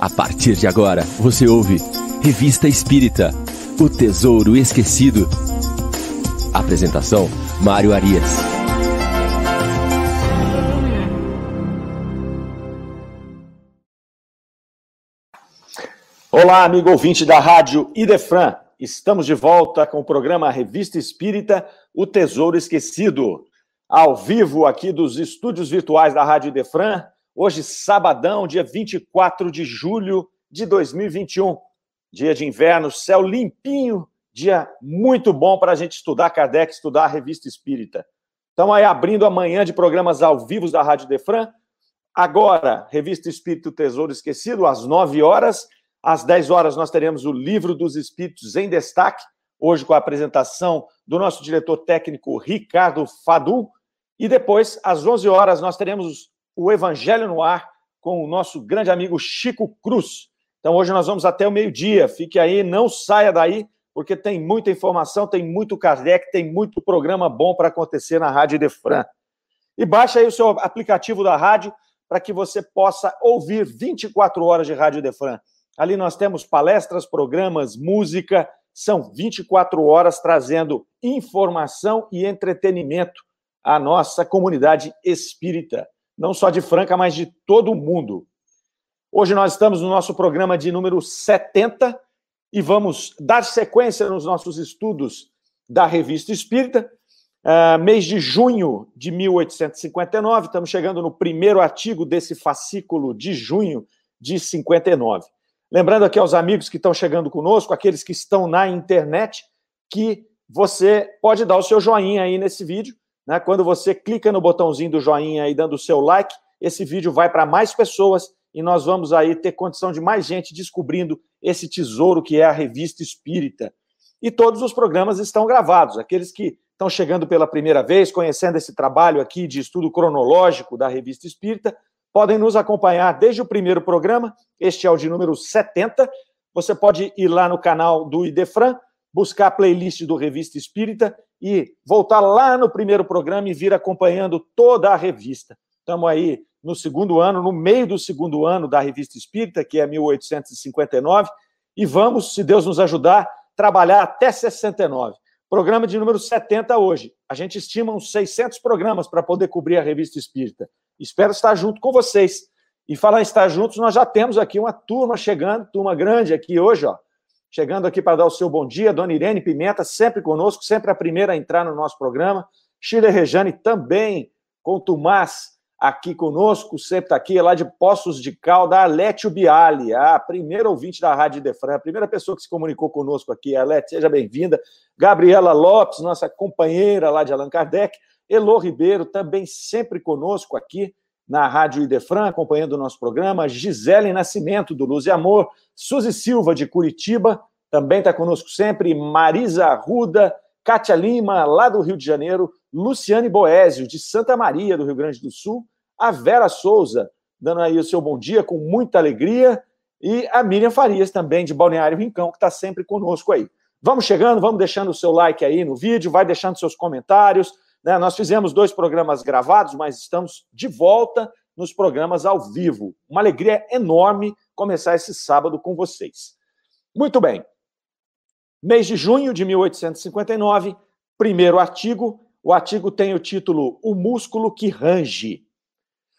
A partir de agora, você ouve Revista Espírita, O Tesouro Esquecido. Apresentação, Mário Arias. Olá, amigo ouvinte da Rádio Idefran. Estamos de volta com o programa Revista Espírita, O Tesouro Esquecido. Ao vivo aqui dos estúdios virtuais da Rádio Idefran, hoje, sabadão, dia 24 de julho de 2021. Dia de inverno, céu limpinho, dia muito bom para a gente estudar Kardec, estudar a Revista Espírita. Então, aí, abrindo amanhã de programas ao vivo da Rádio Idefran. Agora, Revista Espírita, O Tesouro Esquecido, às 9 horas. Às 10 horas nós teremos o Livro dos Espíritos em Destaque, hoje com a apresentação do nosso diretor técnico Ricardo Fadu. E depois, às 11 horas, nós teremos o Evangelho no Ar com o nosso grande amigo Chico Cruz. Então hoje nós vamos até o meio-dia. Fique aí, não saia daí, porque tem muita informação, tem muito Kardec, tem muito programa bom para acontecer na Rádio Idefran. E baixa aí o seu aplicativo da rádio para que você possa ouvir 24 horas de Rádio Idefran. Ali nós temos palestras, programas, música, são 24 horas trazendo informação e entretenimento à nossa comunidade espírita, não só de Franca, mas de todo o mundo. Hoje nós estamos no nosso programa de número 70 e vamos dar sequência nos nossos estudos da Revista Espírita. Mês de junho de 1859, estamos chegando no primeiro artigo desse fascículo de junho de 59. Lembrando aqui aos amigos que estão chegando conosco, aqueles que estão na internet, que você pode dar o seu joinha aí nesse vídeo, né? Quando você clica no botãozinho do joinha aí, dando o seu like, esse vídeo vai para mais pessoas e nós vamos aí ter condição de mais gente descobrindo esse tesouro que é a Revista Espírita. E todos os programas estão gravados, aqueles que estão chegando pela primeira vez, conhecendo esse trabalho aqui de estudo cronológico da Revista Espírita, podem nos acompanhar desde o primeiro programa, este é o de número 70. Você pode ir lá no canal do Idefran, buscar a playlist do Revista Espírita e voltar lá no primeiro programa e vir acompanhando toda a revista. Estamos aí no segundo ano, no meio do segundo ano da Revista Espírita, que é 1859, e vamos, se Deus nos ajudar, trabalhar até 69. Programa de número 70 hoje. A gente estima uns 600 programas para poder cobrir a Revista Espírita. Espero estar junto com vocês. E falar em estar juntos, nós já temos aqui uma turma chegando, turma grande aqui hoje, ó. Chegando aqui para dar o seu bom dia, Dona Irene Pimenta, sempre conosco, sempre a primeira a entrar no nosso programa. Sheila Rejane também, com Tomás aqui conosco, sempre está aqui, é lá de Poços de Calda, Alete Biali, a primeira ouvinte da Rádio Idefran, a primeira pessoa que se comunicou conosco aqui. Alete, seja bem-vinda. Gabriela Lopes, nossa companheira lá de Allan Kardec. Elô Ribeiro, também sempre conosco aqui na Rádio Idefran, acompanhando o nosso programa. Gisele Nascimento, do Luz e Amor. Suzy Silva, de Curitiba, também está conosco sempre. Marisa Arruda, Cátia Lima, lá do Rio de Janeiro. Luciane Boésio, de Santa Maria, do Rio Grande do Sul. A Vera Souza, dando aí o seu bom dia, com muita alegria. E a Miriam Farias, também, de Balneário Rincão, que está sempre conosco aí. Vamos chegando, vamos deixando o seu like aí no vídeo, vai deixando seus comentários. Nós fizemos 2 programas gravados, mas estamos de volta nos programas ao vivo. Uma alegria enorme começar esse sábado com vocês. Muito bem. Mês de junho de 1859, primeiro artigo. O artigo tem o título O Músculo que Range.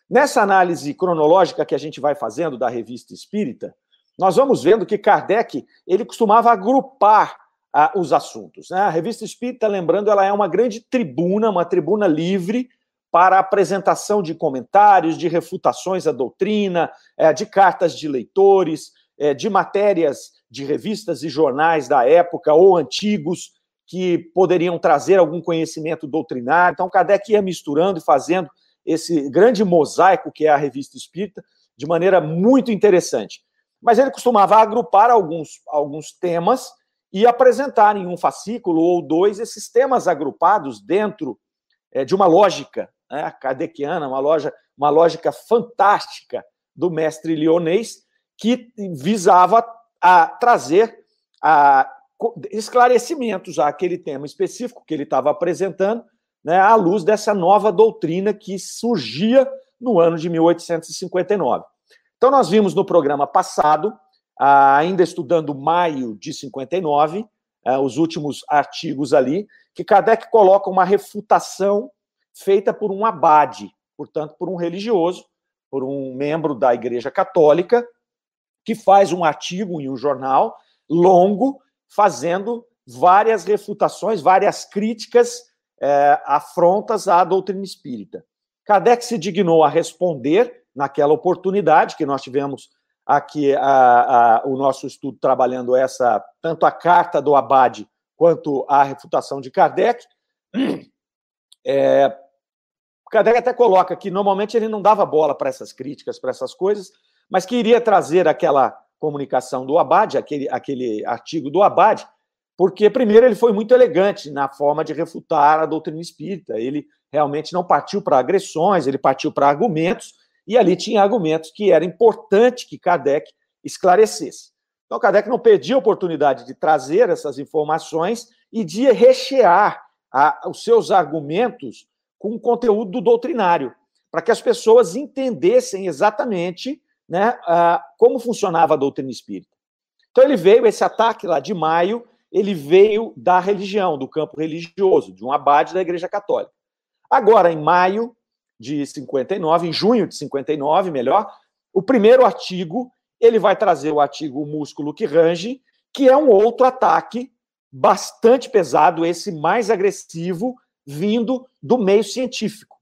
Nessa análise cronológica que a gente vai fazendo da Revista Espírita, nós vamos vendo que Kardec, ele costumava agrupar os assuntos. A Revista Espírita, lembrando, ela é uma grande tribuna, uma tribuna livre para apresentação de comentários, de refutações à doutrina, de cartas de leitores, de matérias de revistas e jornais da época ou antigos que poderiam trazer algum conhecimento doutrinário. Então, Kardec ia misturando e fazendo esse grande mosaico que é a Revista Espírita de maneira muito interessante. Mas ele costumava agrupar alguns temas e apresentar em um fascículo ou 2 esses temas agrupados dentro de uma lógica kardeciana, uma lógica fantástica do mestre Lyonês, que visava a trazer esclarecimentos àquele tema específico que ele estava apresentando, né, à luz dessa nova doutrina que surgia no ano de 1859. Então, nós vimos no programa passado, ainda estudando maio de 59, os últimos artigos ali, que Kardec coloca uma refutação feita por um abade, portanto, por um religioso, por um membro da Igreja Católica, que faz um artigo em um jornal longo, fazendo várias refutações, várias críticas, afrontas à doutrina espírita. Kardec se dignou a responder naquela oportunidade que nós tivemos aqui o nosso estudo trabalhando essa, tanto a carta do Abade quanto a refutação de Kardec. Kardec até coloca que normalmente ele não dava bola para essas críticas, para essas coisas, mas que iria trazer aquela comunicação do Abade, aquele artigo do Abade, porque, primeiro, ele foi muito elegante na forma de refutar a doutrina espírita. Ele realmente não partiu para agressões, ele partiu para argumentos, e ali tinha argumentos que era importante que Kardec esclarecesse. Então, Kardec não perdia a oportunidade de trazer essas informações e de rechear os seus argumentos com o conteúdo doutrinário, para que as pessoas entendessem exatamente, né, como funcionava a doutrina espírita. Então, ele veio, esse ataque lá de maio, ele veio da religião, do campo religioso, de um abade da Igreja Católica. Agora, em maio de 59, em junho de 59, melhor, o primeiro artigo, ele vai trazer o artigo O Músculo que Range, que é um outro ataque bastante pesado, esse mais agressivo, vindo do meio científico.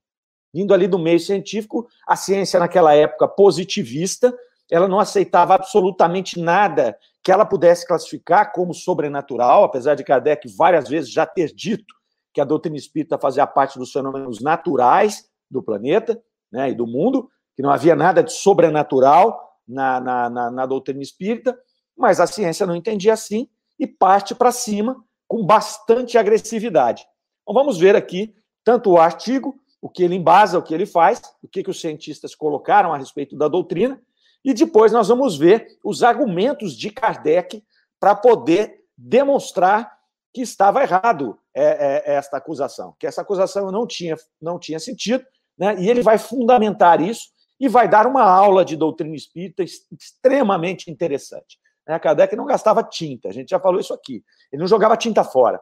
Vindo ali do meio científico, a ciência naquela época positivista, ela não aceitava absolutamente nada que ela pudesse classificar como sobrenatural, apesar de Kardec várias vezes já ter dito que a doutrina espírita fazia parte dos fenômenos naturais do planeta, né, e do mundo, que não havia nada de sobrenatural na doutrina espírita, mas a ciência não entendia assim e parte para cima com bastante agressividade. Então, vamos ver aqui tanto o artigo, o que ele embasa, o que ele faz, o que os cientistas colocaram a respeito da doutrina, e depois nós vamos ver os argumentos de Kardec para poder demonstrar que estava errado esta acusação, que essa acusação não tinha sentido, né? E ele vai fundamentar isso e vai dar uma aula de doutrina espírita extremamente interessante. Kardec não gastava tinta, a gente já falou isso aqui, ele não jogava tinta fora.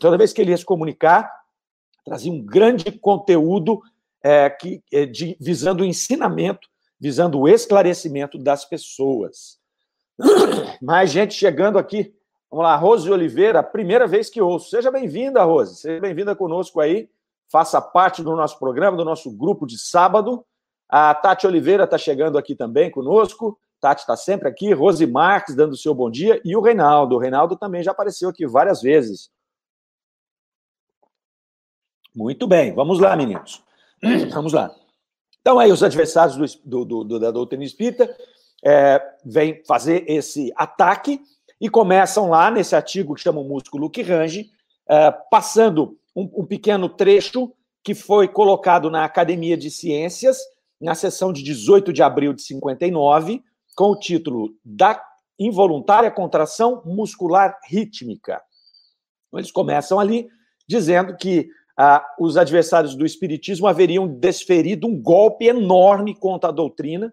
Toda vez que ele ia se comunicar, trazia um grande conteúdo visando o ensinamento, visando o esclarecimento das pessoas. Mais gente chegando aqui. Vamos lá, Rose Oliveira, primeira vez que ouço. Seja bem-vinda, Rose. Seja bem-vinda conosco aí. Faça parte do nosso programa, do nosso grupo de sábado. A Tati Oliveira está chegando aqui também conosco. Tati está sempre aqui. Rose Marques dando o seu bom dia. E o Reinaldo. O Reinaldo também já apareceu aqui várias vezes. Muito bem. Vamos lá, meninos. Vamos lá. Então, aí, os adversários da doutrina espírita vêm fazer esse ataque e começam lá, nesse artigo que chama O Músculo que Range, passando um pequeno trecho que foi colocado na Academia de Ciências, na sessão de 18 de abril de 59, com o título Da Involuntária Contração Muscular Rítmica. Eles começam ali dizendo que os adversários do espiritismo haveriam desferido um golpe enorme contra a doutrina,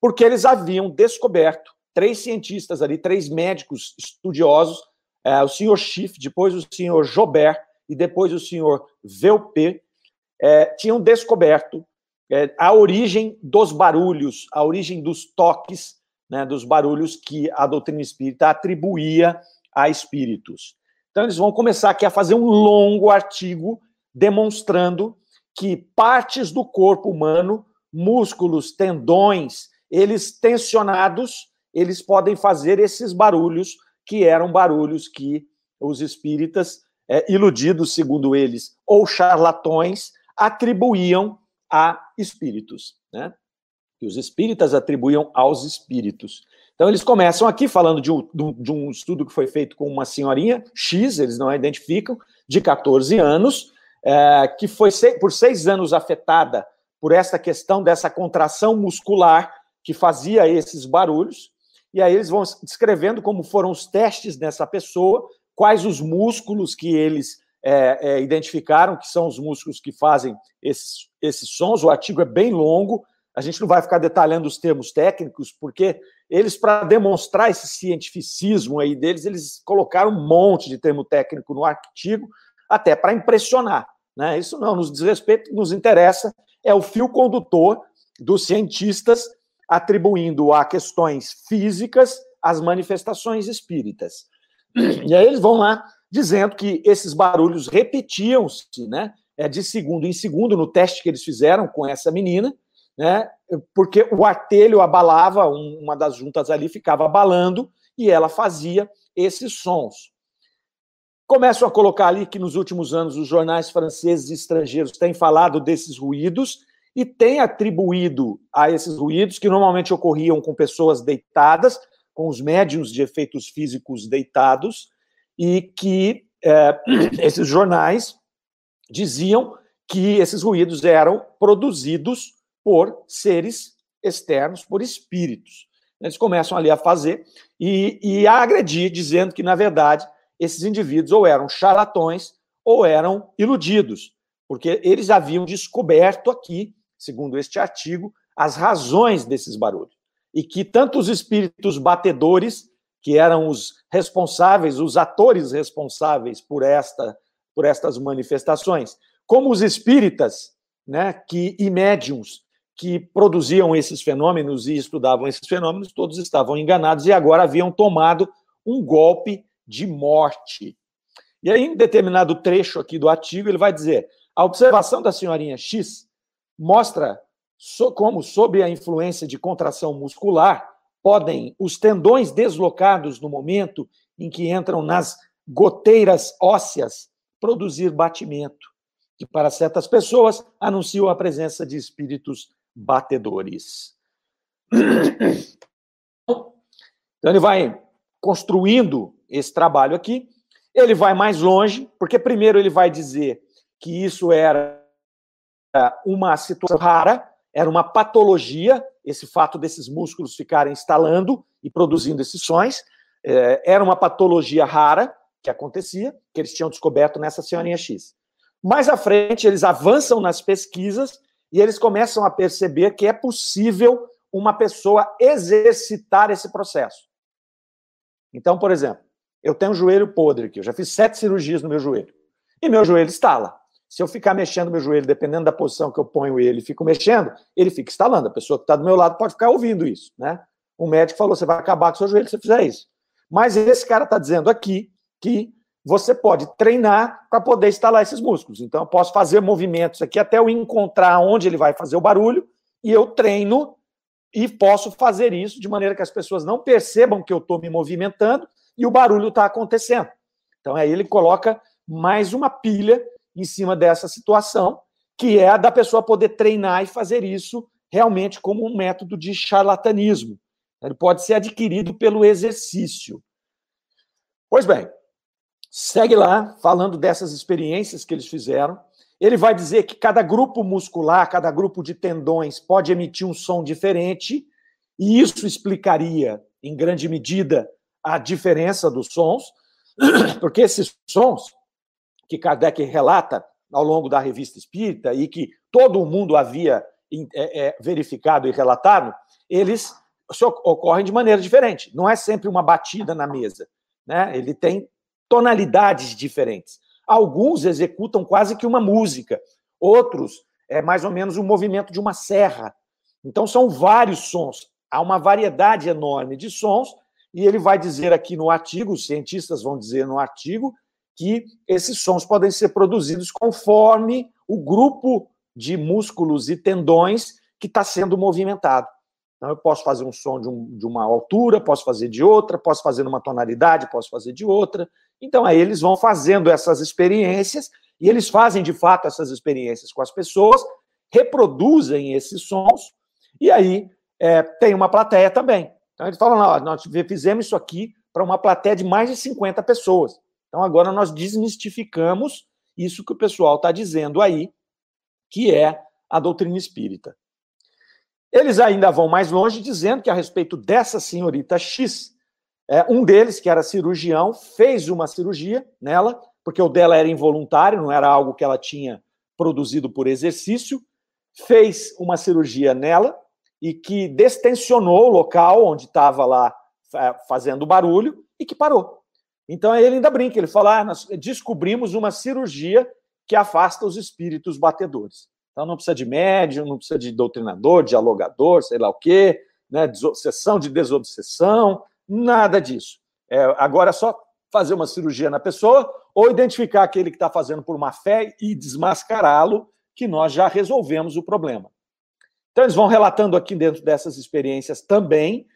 porque eles haviam descoberto, três cientistas ali, três médicos estudiosos, o senhor Schiff, depois o senhor Jobert e depois o senhor Velpe, tinham descoberto a origem dos barulhos, a origem dos toques, né, dos barulhos que a doutrina espírita atribuía a espíritos. Então, eles vão começar aqui a fazer um longo artigo demonstrando que partes do corpo humano, músculos, tendões, eles tensionados, eles podem fazer esses barulhos, que eram barulhos que os espíritas, iludidos, segundo eles, ou charlatões, atribuíam a espíritos, né? Que os espíritas atribuíam aos espíritos. Então, eles começam aqui falando de um estudo que foi feito com uma senhorinha, X, eles não a identificam, de 14 anos, que foi por 6 anos afetada por essa questão dessa contração muscular que fazia esses barulhos. E aí eles vão descrevendo como foram os testes nessa pessoa, quais os músculos que eles identificaram, que são os músculos que fazem esses sons. O artigo é bem longo, A gente não vai ficar detalhando os termos técnicos, porque eles, para demonstrar esse cientificismo aí deles, eles colocaram um monte de termo técnico no artigo, até para impressionar, né? Isso não nos diz respeito, nos interessa é o fio condutor dos cientistas atribuindo a questões físicas as manifestações espíritas. E aí eles vão lá dizendo que esses barulhos repetiam-se, né? De segundo em segundo, no teste que eles fizeram com essa menina, né? Porque o artelho abalava, uma das juntas ali ficava abalando e ela fazia esses sons. Começam a colocar ali que nos últimos anos os jornais franceses e estrangeiros têm falado desses ruídos e têm atribuído a esses ruídos, que normalmente ocorriam com pessoas deitadas, com os médiuns de efeitos físicos deitados, e que esses jornais diziam que esses ruídos eram produzidos por seres externos, por espíritos. Eles começam ali a fazer e a agredir, dizendo que, na verdade, esses indivíduos ou eram charlatões ou eram iludidos, porque eles haviam descoberto aqui, segundo este artigo, as razões desses barulhos. E que tanto os espíritos batedores, que eram os responsáveis, os atores responsáveis por estas manifestações, como os espíritas, né, e médiuns que produziam esses fenômenos e estudavam esses fenômenos, todos estavam enganados e agora haviam tomado um golpe de morte. E aí, em determinado trecho aqui do artigo, ele vai dizer: a observação da senhorinha X mostra como, sob a influência de contração muscular, podem os tendões deslocados no momento em que entram nas goteiras ósseas produzir batimento, que para certas pessoas anunciam a presença de espíritos batedores. Então ele vai construindo esse trabalho aqui, ele vai mais longe, porque primeiro ele vai dizer que isso era uma situação rara, era uma patologia, esse fato desses músculos ficarem estalando e produzindo esses sons, era uma patologia rara que acontecia, que eles tinham descoberto nessa senhorinha X. Mais à frente, eles avançam nas pesquisas e eles começam a perceber que é possível uma pessoa exercitar esse processo. Então, por exemplo, eu tenho um joelho podre aqui, eu já fiz 7 cirurgias no meu joelho, e meu joelho estala. Se eu ficar mexendo meu joelho, dependendo da posição que eu ponho ele, fico mexendo, ele fica estalando. A pessoa que está do meu lado pode ficar ouvindo isso, né? O médico falou, você vai acabar com o seu joelho se você fizer isso. Mas esse cara está dizendo aqui que você pode treinar para poder estalar esses músculos. Então, eu posso fazer movimentos aqui até eu encontrar onde ele vai fazer o barulho, e eu treino e posso fazer isso de maneira que as pessoas não percebam que eu estou me movimentando e o barulho está acontecendo. Então, aí ele coloca mais uma pilha em cima dessa situação, que é a da pessoa poder treinar e fazer isso realmente como um método de charlatanismo. Ele pode ser adquirido pelo exercício. Pois bem, segue lá, falando dessas experiências que eles fizeram. Ele vai dizer que cada grupo muscular, cada grupo de tendões pode emitir um som diferente, e isso explicaria, em grande medida, a diferença dos sons, porque esses sons que Kardec relata ao longo da Revista Espírita e que todo mundo havia verificado e relatado, eles ocorrem de maneira diferente. Não é sempre uma batida na mesa, né? Ele tem tonalidades diferentes. Alguns executam quase que uma música, outros é mais ou menos um movimento de uma serra. Então são vários sons, há uma variedade enorme de sons, e ele vai dizer aqui no artigo, os cientistas vão dizer no artigo, que esses sons podem ser produzidos conforme o grupo de músculos e tendões que está sendo movimentado. Então, eu posso fazer um som de uma altura, posso fazer de outra, posso fazer numa tonalidade, posso fazer de outra. Então, aí eles vão fazendo essas experiências, e eles fazem, de fato, essas experiências com as pessoas, reproduzem esses sons, e aí tem uma plateia também. Então, eles falam, não, nós fizemos isso aqui para uma plateia de mais de 50 pessoas. Então, agora nós desmistificamos isso que o pessoal está dizendo aí, que é a doutrina espírita. Eles ainda vão mais longe, dizendo que a respeito dessa senhorita X, um deles, que era cirurgião, fez uma cirurgia nela, porque o dela era involuntário, não era algo que ela tinha produzido por exercício, fez uma cirurgia nela, e que destensionou o local onde estava lá fazendo barulho e que parou. Então ele ainda brinca, ele fala, nós descobrimos uma cirurgia que afasta os espíritos batedores. Então não precisa de médium, não precisa de doutrinador, dialogador, sei lá o quê, né, obsessão de desobsessão, nada disso. É, agora é só fazer uma cirurgia na pessoa ou identificar aquele que está fazendo por má fé e desmascará-lo, que nós já resolvemos o problema. Então eles vão relatando aqui dentro dessas experiências também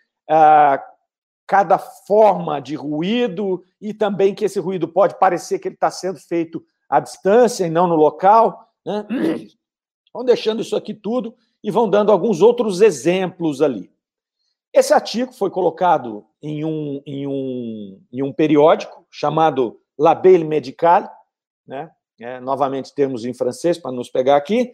cada forma de ruído e também que esse ruído pode parecer que ele está sendo feito à distância e não no local, né? Vão deixando isso aqui tudo e vão dando alguns outros exemplos ali. Esse artigo foi colocado em um periódico chamado L'Abeille Médicale, né? Novamente termos em francês para nos pegar aqui.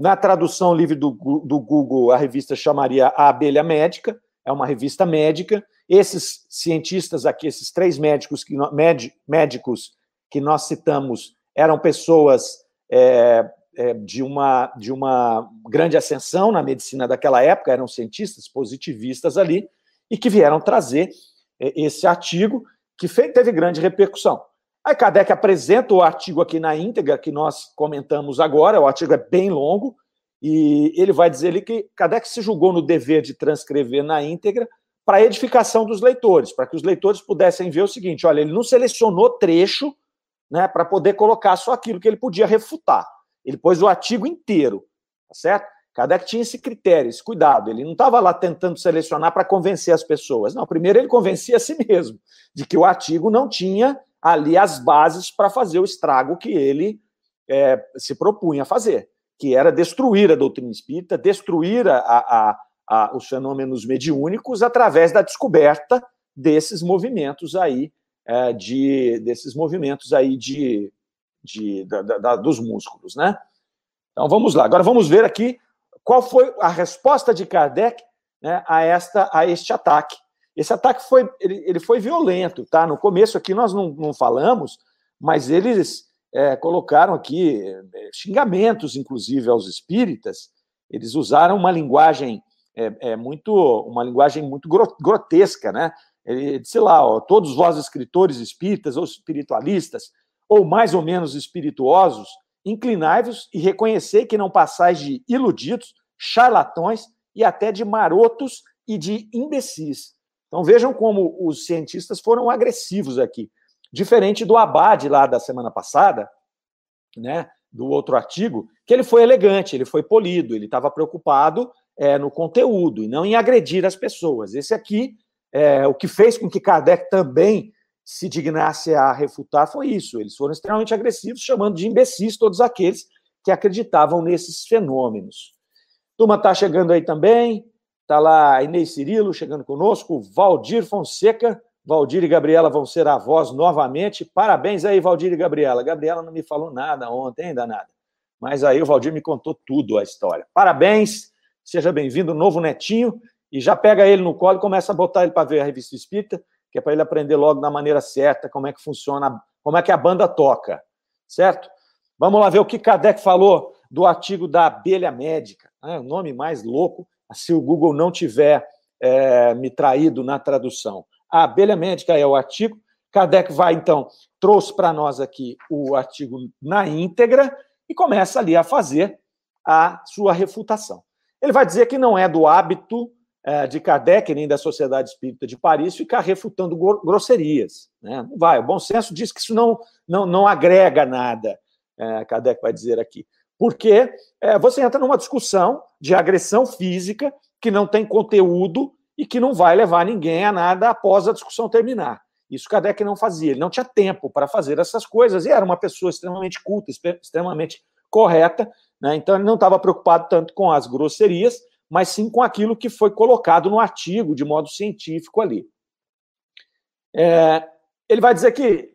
Na tradução livre do Google, a revista chamaria A Abelha Médica, é uma revista médica. Esses cientistas aqui, esses três médicos que nós citamos, eram pessoas de uma grande ascensão na medicina daquela época, eram cientistas positivistas ali, e que vieram trazer esse artigo, que teve grande repercussão. Aí Kardec apresenta o artigo aqui na íntegra, que nós comentamos agora, o artigo é bem longo, e ele vai dizer ali que Kardec se julgou no dever de transcrever na íntegra para a edificação dos leitores, para que os leitores pudessem ver o seguinte, olha, ele não selecionou trecho, né, para poder colocar só aquilo que ele podia refutar. Ele pôs o artigo inteiro, tá certo? Kardec tinha esse critério, esse cuidado, ele não estava lá tentando selecionar para convencer as pessoas. Não, primeiro ele convencia a si mesmo de que o artigo não tinha ali as bases para fazer o estrago que ele se propunha a fazer, que era destruir a doutrina espírita, destruir os fenômenos mediúnicos através da descoberta desses movimentos aí, dos músculos, né? Então vamos lá, agora vamos ver aqui qual foi a resposta de Kardec, né, a este ataque. Esse ataque foi violento, tá? No começo aqui nós não falamos, mas eles colocaram aqui xingamentos, inclusive, aos espíritas. Eles usaram uma linguagem muito grotesca, né? Ele disse lá, ó, todos vós escritores espíritas ou espiritualistas, ou mais ou menos espirituosos, inclinai-vos e reconhecei que não passais de iludidos, charlatões e até de marotos e de imbecis. Então vejam como os cientistas foram agressivos aqui. Diferente do Abade lá da semana passada, né, do outro artigo, que ele foi elegante, ele foi polido, ele estava preocupado no conteúdo e não em agredir as pessoas. Esse aqui, o que fez com que Kardec também se dignasse a refutar foi isso. Eles foram extremamente agressivos, chamando de imbecis todos aqueles que acreditavam nesses fenômenos. Turma está chegando aí também. Está lá a Inês Cirilo chegando conosco, Valdir Fonseca. Valdir e Gabriela vão ser avós novamente. Parabéns aí, Valdir e Gabriela. Gabriela não me falou nada ontem, ainda nada. Mas aí o Valdir me contou tudo a história. Parabéns, seja bem-vindo, novo netinho. E já pega ele no colo e começa a botar ele para ver a Revista Espírita, que é para ele aprender logo da maneira certa como é que funciona, como é que a banda toca, certo? Vamos lá ver o que Kardec falou do artigo da Abelha Médica. O nome mais louco, se o Google não tiver me traído na tradução. A Abelha Médica é o artigo. Kardec vai, então, trouxe para nós aqui o artigo na íntegra e começa ali a fazer a sua refutação. Ele vai dizer que não é do hábito de Kardec nem da Sociedade Espírita de Paris ficar refutando grosserias, né? Não vai. O bom senso diz que isso não agrega nada, Kardec vai dizer aqui. Porque você entra numa discussão de agressão física que não tem conteúdo e que não vai levar ninguém a nada após a discussão terminar. Isso Kardec não fazia, ele não tinha tempo para fazer essas coisas, e era uma pessoa extremamente culta, extremamente correta, né? Então ele não estava preocupado tanto com as grosserias, mas sim com aquilo que foi colocado no artigo, de modo científico ali. Ele vai dizer que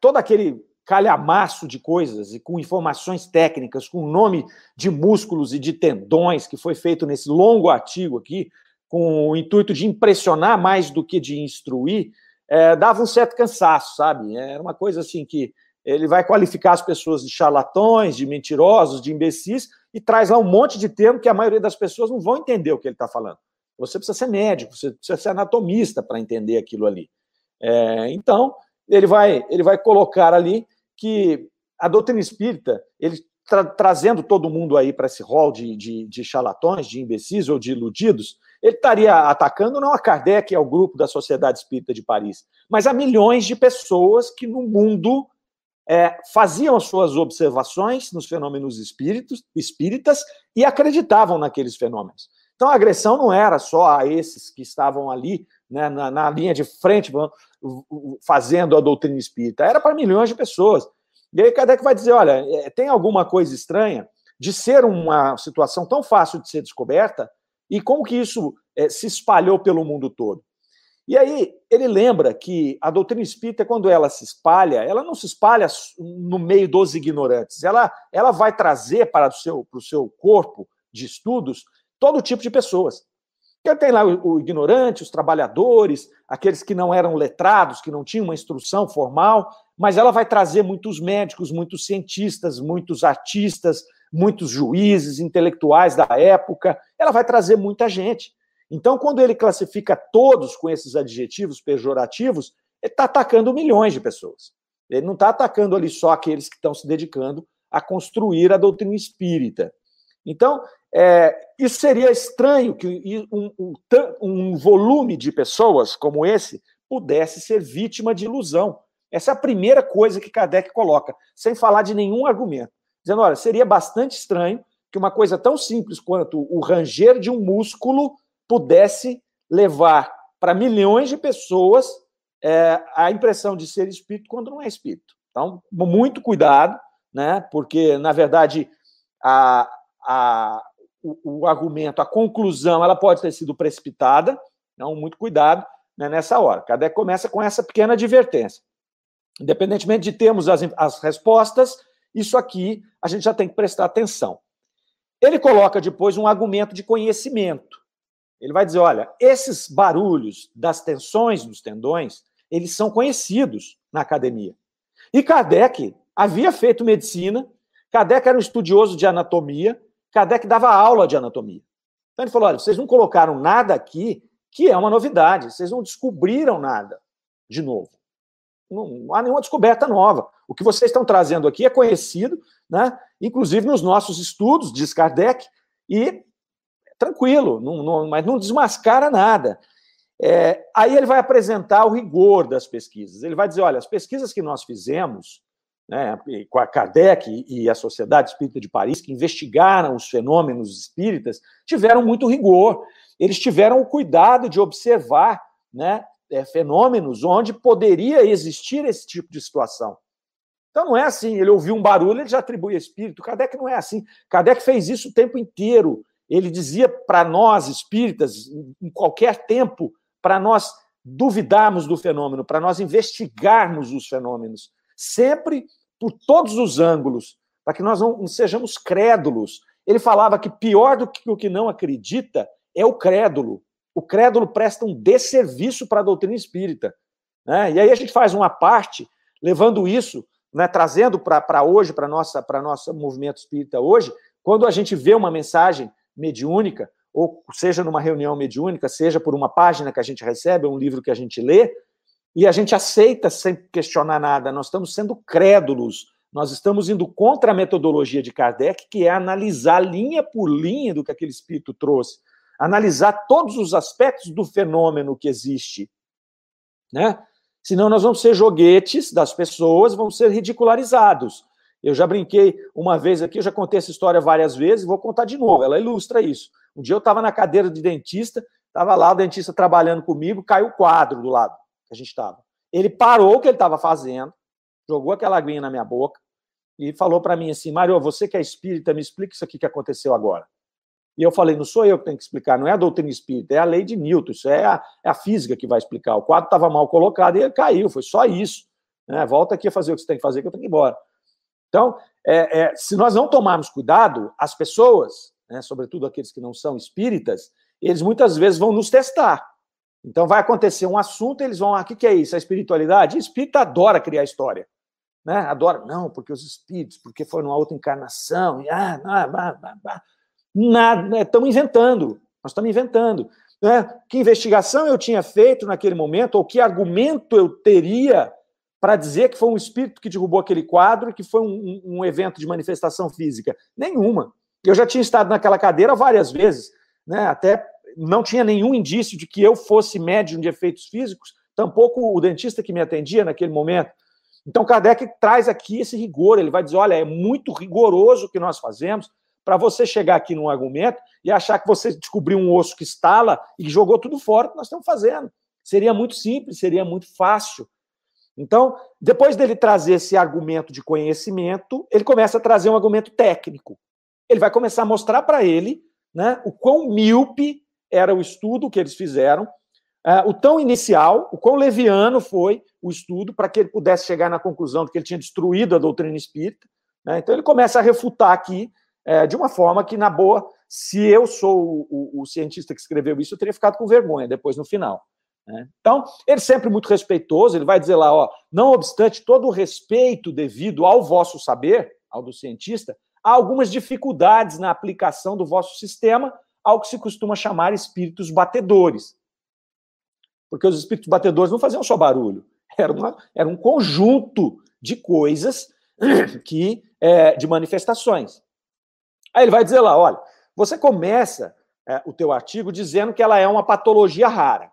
todo aquele calhamaço de coisas e com informações técnicas, com nome de músculos e de tendões que foi feito nesse longo artigo aqui, com o intuito de impressionar mais do que de instruir, dava um certo cansaço, sabe? Era uma coisa assim que ele vai qualificar as pessoas de charlatões, de mentirosos, de imbecis, e traz lá um monte de termo que a maioria das pessoas não vão entender o que ele está falando. Você precisa ser médico, você precisa ser anatomista para entender aquilo ali. Então, ele vai colocar ali que a doutrina espírita, ele trazendo todo mundo aí para esse rol de charlatões, de imbecis ou de iludidos, ele estaria atacando não a Kardec e ao grupo da Sociedade Espírita de Paris, mas a milhões de pessoas que no mundo faziam as suas observações nos fenômenos espíritas e acreditavam naqueles fenômenos. Então, a agressão não era só a esses que estavam ali, né, na linha de frente, fazendo a doutrina espírita. Era para milhões de pessoas. E aí Kardec vai dizer, olha, tem alguma coisa estranha de ser uma situação tão fácil de ser descoberta e como que isso se espalhou pelo mundo todo. E aí ele lembra que a doutrina espírita, quando ela se espalha, ela não se espalha no meio dos ignorantes, ela vai trazer para o seu corpo de estudos todo tipo de pessoas. Então, tem lá o ignorante, os trabalhadores, aqueles que não eram letrados, que não tinham uma instrução formal, mas ela vai trazer muitos médicos, muitos cientistas, muitos artistas, muitos juízes, intelectuais da época, ela vai trazer muita gente. Então, quando ele classifica todos com esses adjetivos pejorativos, ele está atacando milhões de pessoas. Ele não está atacando ali só aqueles que estão se dedicando a construir a doutrina espírita. Então, isso seria estranho que um volume de pessoas como esse pudesse ser vítima de ilusão. Essa é a primeira coisa que Kardec coloca, sem falar de nenhum argumento. Dizendo, olha, seria bastante estranho que uma coisa tão simples quanto o ranger de um músculo pudesse levar para milhões de pessoas a impressão de ser espírito quando não é espírito. Então, muito cuidado, né? Porque, na verdade, o argumento, a conclusão, ela pode ter sido precipitada, então muito cuidado, né, nessa hora. Kardec começa com essa pequena advertência. Independentemente de termos as respostas, isso aqui a gente já tem que prestar atenção. Ele coloca depois um argumento de conhecimento. Ele vai dizer, olha, esses barulhos das tensões dos tendões, eles são conhecidos na academia. E Kardec havia feito medicina, Kardec era um estudioso de anatomia, Kardec dava aula de anatomia. Então ele falou, olha, vocês não colocaram nada aqui que é uma novidade, vocês não descobriram nada de novo. Não há nenhuma descoberta nova. O que vocês estão trazendo aqui é conhecido, né? Inclusive nos nossos estudos, diz Kardec, e tranquilo, mas não desmascara nada. Aí ele vai apresentar o rigor das pesquisas. Ele vai dizer, olha, as pesquisas que nós fizemos, né, com a Kardec e a Sociedade Espírita de Paris, que investigaram os fenômenos espíritas, tiveram muito rigor. Eles tiveram o cuidado de observar, né, fenômenos onde poderia existir esse tipo de situação. Então não é assim, ele ouviu um barulho, ele já atribui espírito. Kardec não é assim. Kardec fez isso o tempo inteiro. Ele dizia para nós, espíritas, em qualquer tempo, para nós duvidarmos do fenômeno, para nós investigarmos os fenômenos, sempre por todos os ângulos, para que nós não sejamos crédulos. Ele falava que pior do que o que não acredita é o crédulo. O crédulo presta um desserviço para a doutrina espírita, né? E aí a gente faz uma parte, levando isso, né, trazendo para hoje, para nosso movimento espírita hoje, quando a gente vê uma mensagem mediúnica, ou seja numa reunião mediúnica, seja por uma página que a gente recebe, ou um livro que a gente lê, e a gente aceita sem questionar nada, nós estamos sendo crédulos, nós estamos indo contra a metodologia de Kardec, que é analisar linha por linha do que aquele espírito trouxe, analisar todos os aspectos do fenômeno que existe, né? Senão nós vamos ser joguetes das pessoas, vamos ser ridicularizados. Eu já brinquei uma vez aqui, eu já contei essa história várias vezes, vou contar de novo, ela ilustra isso. Um dia eu estava na cadeira de dentista, estava lá o dentista trabalhando comigo, caiu o quadro do lado que a gente estava. Ele parou o que ele estava fazendo, jogou aquela aguinha na minha boca e falou para mim assim, Mário, você que é espírita, me explica isso aqui que aconteceu agora. E eu falei, não sou eu que tenho que explicar, não é a doutrina espírita, é a lei de Newton, isso é a física que vai explicar. O quadro estava mal colocado e ele caiu, foi só isso, né? Volta aqui a fazer o que você tem que fazer, que eu tenho que ir embora. Então, se nós não tomarmos cuidado, as pessoas, né, sobretudo aqueles que não são espíritas, eles muitas vezes vão nos testar. Então vai acontecer um assunto, eles vão, o que é isso? A espiritualidade? O espírito adora criar história. né? Adora, não, porque os espíritos, porque foi numa outra encarnação, e nada, estamos inventando, nós estamos inventando. Né? Que investigação eu tinha feito naquele momento, ou que argumento eu teria para dizer que foi um espírito que derrubou aquele quadro e que foi um evento de manifestação física? Nenhuma. Eu já tinha estado naquela cadeira várias vezes, né? Até não tinha nenhum indício de que eu fosse médium de efeitos físicos, tampouco o dentista que me atendia naquele momento. Então, Kardec traz aqui esse rigor, ele vai dizer, olha, é muito rigoroso o que nós fazemos para você chegar aqui num argumento e achar que você descobriu um osso que estala e jogou tudo fora que nós estamos fazendo. Seria muito simples, seria muito fácil. Então, depois dele trazer esse argumento de conhecimento, ele começa a trazer um argumento técnico. Ele vai começar a mostrar para ele, né, o quão míope era o estudo que eles fizeram, o tão inicial, o quão leviano foi o estudo para que ele pudesse chegar na conclusão de que ele tinha destruído a doutrina espírita. Né? Então, ele começa a refutar aqui de uma forma que, na boa, se eu sou o cientista que escreveu isso, eu teria ficado com vergonha depois no final. Né? Então, ele sempre muito respeitoso, ele vai dizer lá, ó, não obstante todo o respeito devido ao vosso saber, ao do cientista, há algumas dificuldades na aplicação do vosso sistema ao que se costuma chamar espíritos batedores. Porque os espíritos batedores não faziam só barulho. Era um conjunto de coisas, de manifestações. Aí ele vai dizer lá, olha, você começa o teu artigo dizendo que ela é uma patologia rara.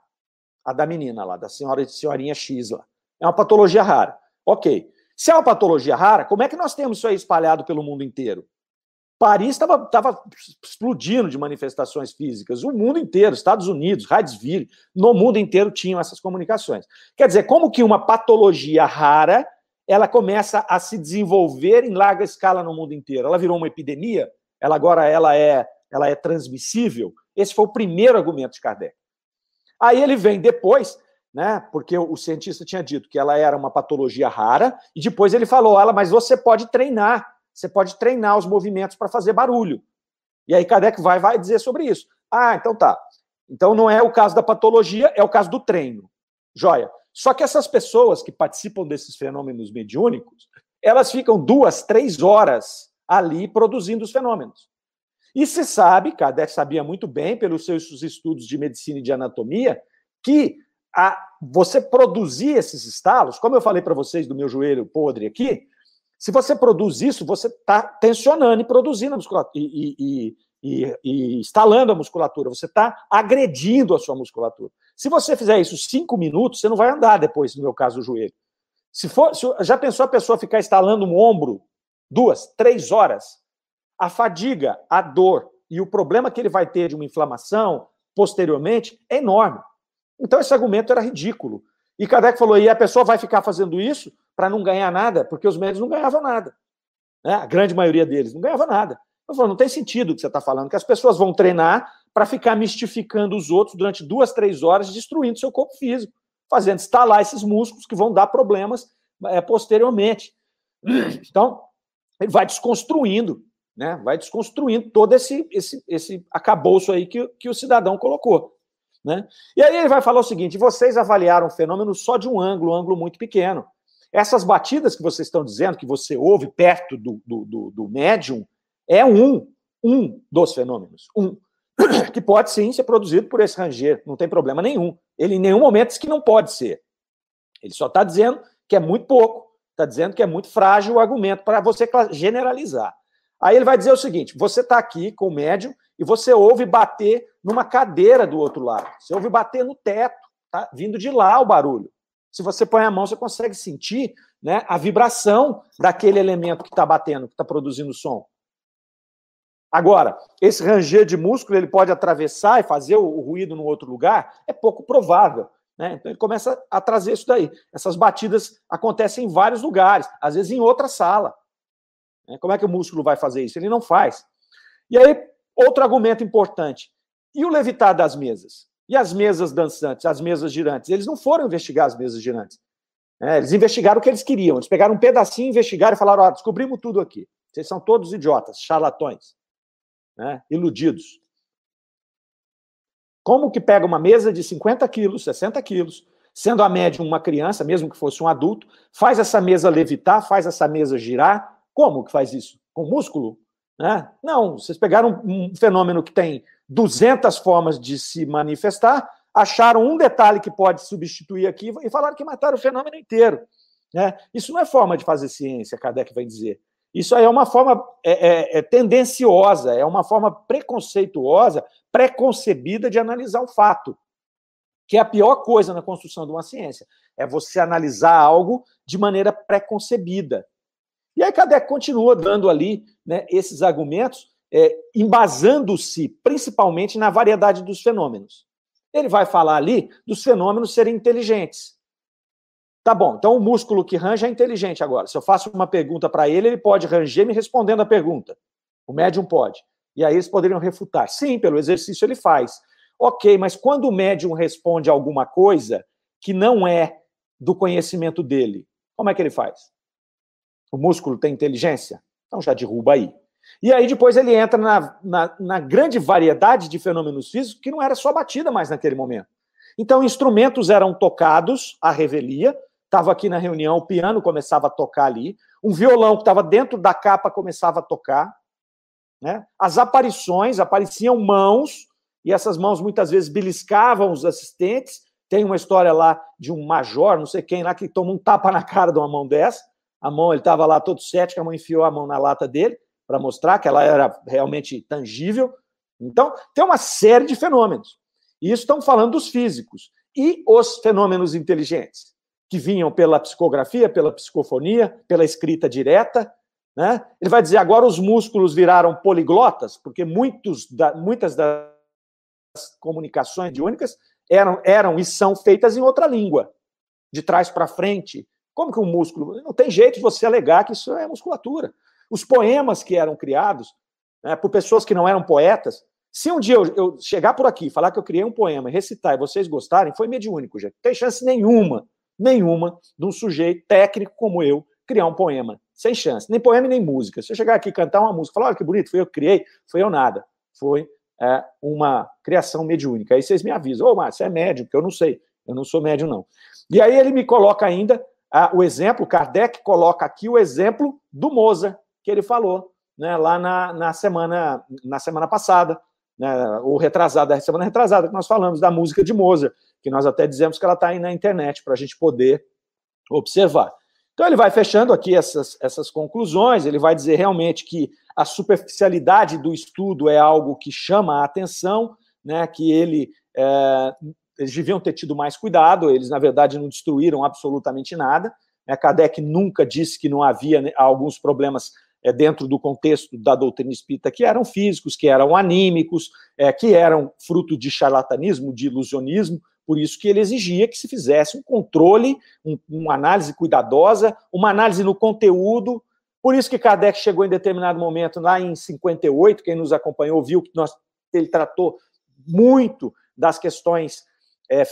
A da menina lá, da senhorinha X lá. É uma patologia rara. Ok. Se é uma patologia rara, como é que nós temos isso aí espalhado pelo mundo inteiro? Paris estava explodindo de manifestações físicas, o mundo inteiro, Estados Unidos, Hadesville, no mundo inteiro tinham essas comunicações. Quer dizer, como que uma patologia rara, ela começa a se desenvolver em larga escala no mundo inteiro? Ela virou uma epidemia? Ela agora ela é transmissível? Esse foi o primeiro argumento de Kardec. Aí ele vem depois, né, porque o cientista tinha dito que ela era uma patologia rara, e depois ele falou, ela, mas você pode treinar. Você pode treinar os movimentos para fazer barulho. E aí Kardec vai dizer sobre isso. Ah, então tá. Então não é o caso da patologia, é o caso do treino. Joia. Só que essas pessoas que participam desses fenômenos mediúnicos, elas ficam 2, 3 horas ali produzindo os fenômenos. E se sabe, Kardec sabia muito bem, pelos seus estudos de medicina e de anatomia, que você produzir esses estalos, como eu falei para vocês do meu joelho podre aqui, se você produz isso, você está tensionando e produzindo a musculatura, e instalando a musculatura, você está agredindo a sua musculatura. Se você fizer isso 5 minutos, você não vai andar depois, no meu caso, o joelho. Já pensou a pessoa ficar instalando um ombro 2, 3 horas? A fadiga, a dor e o problema que ele vai ter de uma inflamação posteriormente é enorme. Então esse argumento era ridículo. E Kardec falou, e a pessoa vai ficar fazendo isso para não ganhar nada, porque os médicos não ganhavam nada. Né? A grande maioria deles não ganhava nada. Eu falo, não tem sentido o que você está falando, que as pessoas vão treinar para ficar mistificando os outros durante 2, 3 horas, destruindo seu corpo físico, fazendo estalar esses músculos que vão dar problemas posteriormente. Então, ele vai desconstruindo, né? Vai desconstruindo todo esse acabouço aí que o cidadão colocou. Né? E aí ele vai falar o seguinte, vocês avaliaram o fenômeno só de um ângulo muito pequeno. Essas batidas que vocês estão dizendo, que você ouve perto do médium, é um dos fenômenos. Que pode, sim, ser produzido por esse ranger. Não tem problema nenhum. Ele, em nenhum momento, diz que não pode ser. Ele só está dizendo que é muito pouco. Está dizendo que é muito frágil o argumento para você generalizar. Aí ele vai dizer o seguinte, você está aqui com o médium e você ouve bater numa cadeira do outro lado. Você ouve bater no teto. Tá? Vindo de lá o barulho. Se você põe a mão, você consegue sentir, né, a vibração daquele elemento que está batendo, que está produzindo som. Agora, esse ranger de músculo, ele pode atravessar e fazer o ruído num outro lugar? É pouco provável. Né? Então, ele começa a trazer isso daí. Essas batidas acontecem em vários lugares, às vezes em outra sala. Como é que o músculo vai fazer isso? Ele não faz. E aí, outro argumento importante. E o levitar das mesas? E as mesas dançantes, as mesas girantes? Eles não foram investigar as mesas girantes. Né? Eles investigaram o que eles queriam. Eles pegaram um pedacinho, investigaram e falaram, ó, descobrimos tudo aqui. Vocês são todos idiotas, charlatões, né? Iludidos. Como que pega uma mesa de 50 quilos, 60 quilos, sendo a médium uma criança, mesmo que fosse um adulto, faz essa mesa levitar, faz essa mesa girar. Como que faz isso? Com músculo? Né? Não, vocês pegaram um fenômeno que tem 200 formas de se manifestar, acharam um detalhe que pode substituir aqui e falaram que mataram o fenômeno inteiro. Né? Isso não é forma de fazer ciência, Kardec vai dizer. Isso aí é uma forma tendenciosa, é uma forma preconceituosa, preconcebida de analisar o fato, que é a pior coisa na construção de uma ciência, é você analisar algo de maneira preconcebida. E aí Kardec continua dando ali, né, esses argumentos, embasando-se principalmente na variedade dos fenômenos. Ele vai falar ali dos fenômenos serem inteligentes. Tá bom, então o músculo que range é inteligente agora. Se eu faço uma pergunta para ele, ele pode ranger me respondendo a pergunta. O médium pode. E aí eles poderiam refutar. Sim, pelo exercício ele faz. Ok, mas quando o médium responde alguma coisa que não é do conhecimento dele, como é que ele faz? O músculo tem inteligência? Então já derruba aí. E aí depois ele entra na grande variedade de fenômenos físicos que não era só batida mais naquele momento. Então instrumentos eram tocados à revelia, estava aqui na reunião, o piano começava a tocar ali, um violão que estava dentro da capa começava a tocar, né? As aparições, apareciam mãos, e essas mãos muitas vezes beliscavam os assistentes. Tem uma história lá de um major, não sei quem lá, que toma um tapa na cara de uma mão dessa. A mão, ele estava lá todo cético, a mão enfiou a mão na lata dele para mostrar que ela era realmente tangível. Então, tem uma série de fenômenos. E isso estamos falando dos físicos. E os fenômenos inteligentes, que vinham pela psicografia, pela psicofonia, pela escrita direta, né? Ele vai dizer, agora os músculos viraram poliglotas, porque muitas das comunicações mediúnicas eram e são feitas em outra língua, de trás para frente. Como que um músculo... Não tem jeito de você alegar que isso é musculatura. Os poemas que eram criados, né, por pessoas que não eram poetas, se um dia eu chegar por aqui, falar que eu criei um poema, recitar e vocês gostarem, foi mediúnico, gente. Não tem chance nenhuma de um sujeito técnico como eu criar um poema. Sem chance. Nem poema, nem música. Se eu chegar aqui e cantar uma música, falar, olha que bonito, foi eu que criei, foi eu nada. Foi uma criação mediúnica. Aí vocês me avisam, ô, Márcio, você é médium, porque eu não sei. Eu não sou médium, não. E aí ele me coloca ainda o exemplo, Kardec coloca aqui o exemplo do Mozart, que ele falou, né, lá na semana passada, né, ou retrasada, semana retrasada, que nós falamos da música de Mozart, que nós até dizemos que ela está aí na internet para a gente poder observar. Então ele vai fechando aqui essas conclusões, ele vai dizer realmente que a superficialidade do estudo é algo que chama a atenção, né, que eles deviam ter tido mais cuidado, eles, na verdade, não destruíram absolutamente nada. Kardec nunca disse que não havia alguns problemas dentro do contexto da doutrina espírita, que eram físicos, que eram anímicos, que eram fruto de charlatanismo, de ilusionismo, por isso que ele exigia que se fizesse um controle, uma análise cuidadosa, uma análise no conteúdo. Por isso que Kardec chegou em determinado momento, lá em 58, quem nos acompanhou viu que ele tratou muito das questões